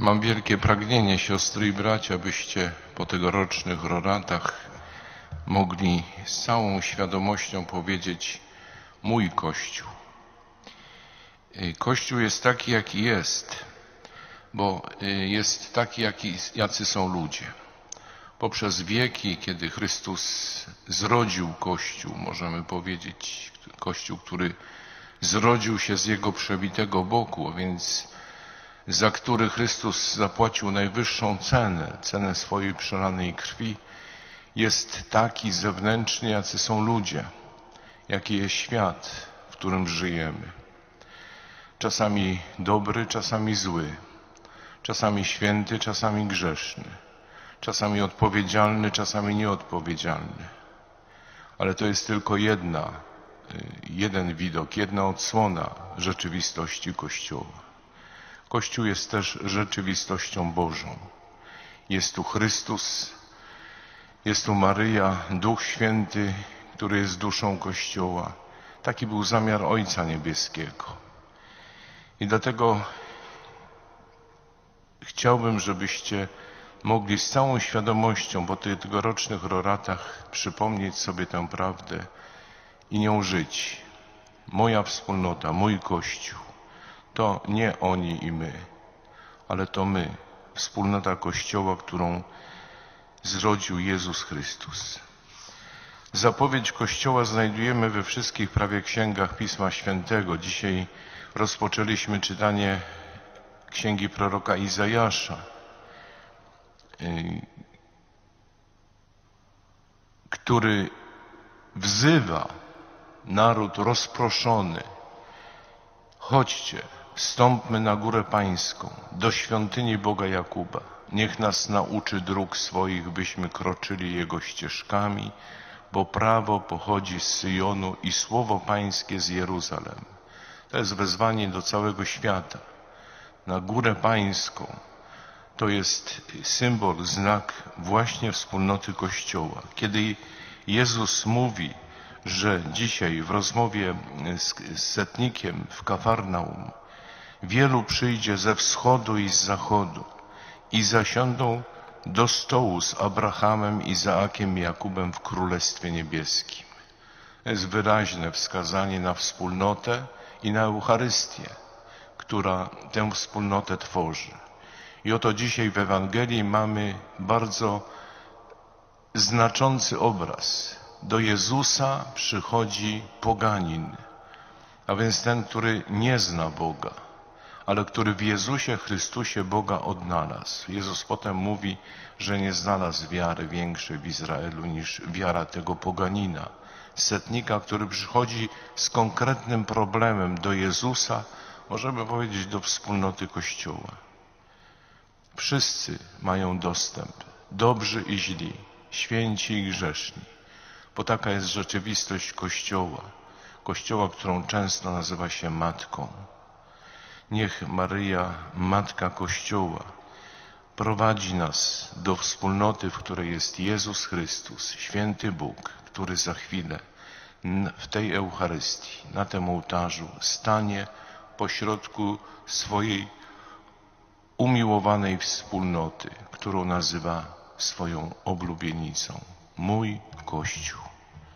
Mam wielkie pragnienie, siostry i bracia, byście po tegorocznych roratach mogli z całą świadomością powiedzieć: mój Kościół. Kościół jest taki, jaki jest, bo jest taki, jacy są ludzie. Poprzez wieki, kiedy Chrystus zrodził Kościół, możemy powiedzieć, Kościół, który zrodził się z Jego przebitego boku, a więc za który Chrystus zapłacił najwyższą cenę, cenę swojej przelanej krwi, jest taki zewnętrznie, jacy są ludzie, jaki jest świat, w którym żyjemy. Czasami dobry, czasami zły, czasami święty, czasami grzeszny, czasami odpowiedzialny, czasami nieodpowiedzialny. Ale to jest tylko jeden widok, jedna odsłona rzeczywistości Kościoła. Kościół jest też rzeczywistością Bożą. Jest tu Chrystus, jest tu Maryja, Duch Święty, który jest duszą Kościoła. Taki był zamiar Ojca Niebieskiego. I dlatego chciałbym, żebyście mogli z całą świadomością po tych tegorocznych roratach przypomnieć sobie tę prawdę i nią żyć. Moja wspólnota, mój Kościół. To nie oni i my, ale to my, wspólnota Kościoła, którą zrodził Jezus Chrystus. Zapowiedź Kościoła znajdujemy we wszystkich prawie księgach Pisma Świętego. Dzisiaj rozpoczęliśmy czytanie księgi proroka Izajasza, który wzywa naród rozproszony: chodźcie, wstąpmy na górę pańską, do świątyni Boga Jakuba. Niech nas nauczy dróg swoich, byśmy kroczyli Jego ścieżkami, bo prawo pochodzi z Syjonu i słowo pańskie z Jeruzalem. To jest wezwanie do całego świata. Na górę pańską to jest symbol, znak właśnie wspólnoty Kościoła. Kiedy Jezus mówi, że dzisiaj w rozmowie z setnikiem w Kafarnaum wielu przyjdzie ze wschodu i z zachodu i zasiądą do stołu z Abrahamem, Izaakiem i Jakubem w Królestwie Niebieskim. To jest wyraźne wskazanie na wspólnotę i na Eucharystię, która tę wspólnotę tworzy. I oto dzisiaj w Ewangelii mamy bardzo znaczący obraz. Do Jezusa przychodzi poganin, a więc ten, który nie zna Boga, ale który w Jezusie Chrystusie Boga odnalazł. Jezus potem mówi, że nie znalazł wiary większej w Izraelu niż wiara tego poganina, setnika, który przychodzi z konkretnym problemem do Jezusa, możemy powiedzieć do wspólnoty Kościoła. Wszyscy mają dostęp, dobrzy i źli, święci i grzeszni. Bo taka jest rzeczywistość Kościoła. Kościoła, którą często nazywa się Matką. Niech Maryja, Matka Kościoła, prowadzi nas do wspólnoty, w której jest Jezus Chrystus, święty Bóg, który za chwilę w tej Eucharystii, na tym ołtarzu stanie pośrodku swojej umiłowanej wspólnoty, którą nazywa swoją oblubienicą. Mój Kościół.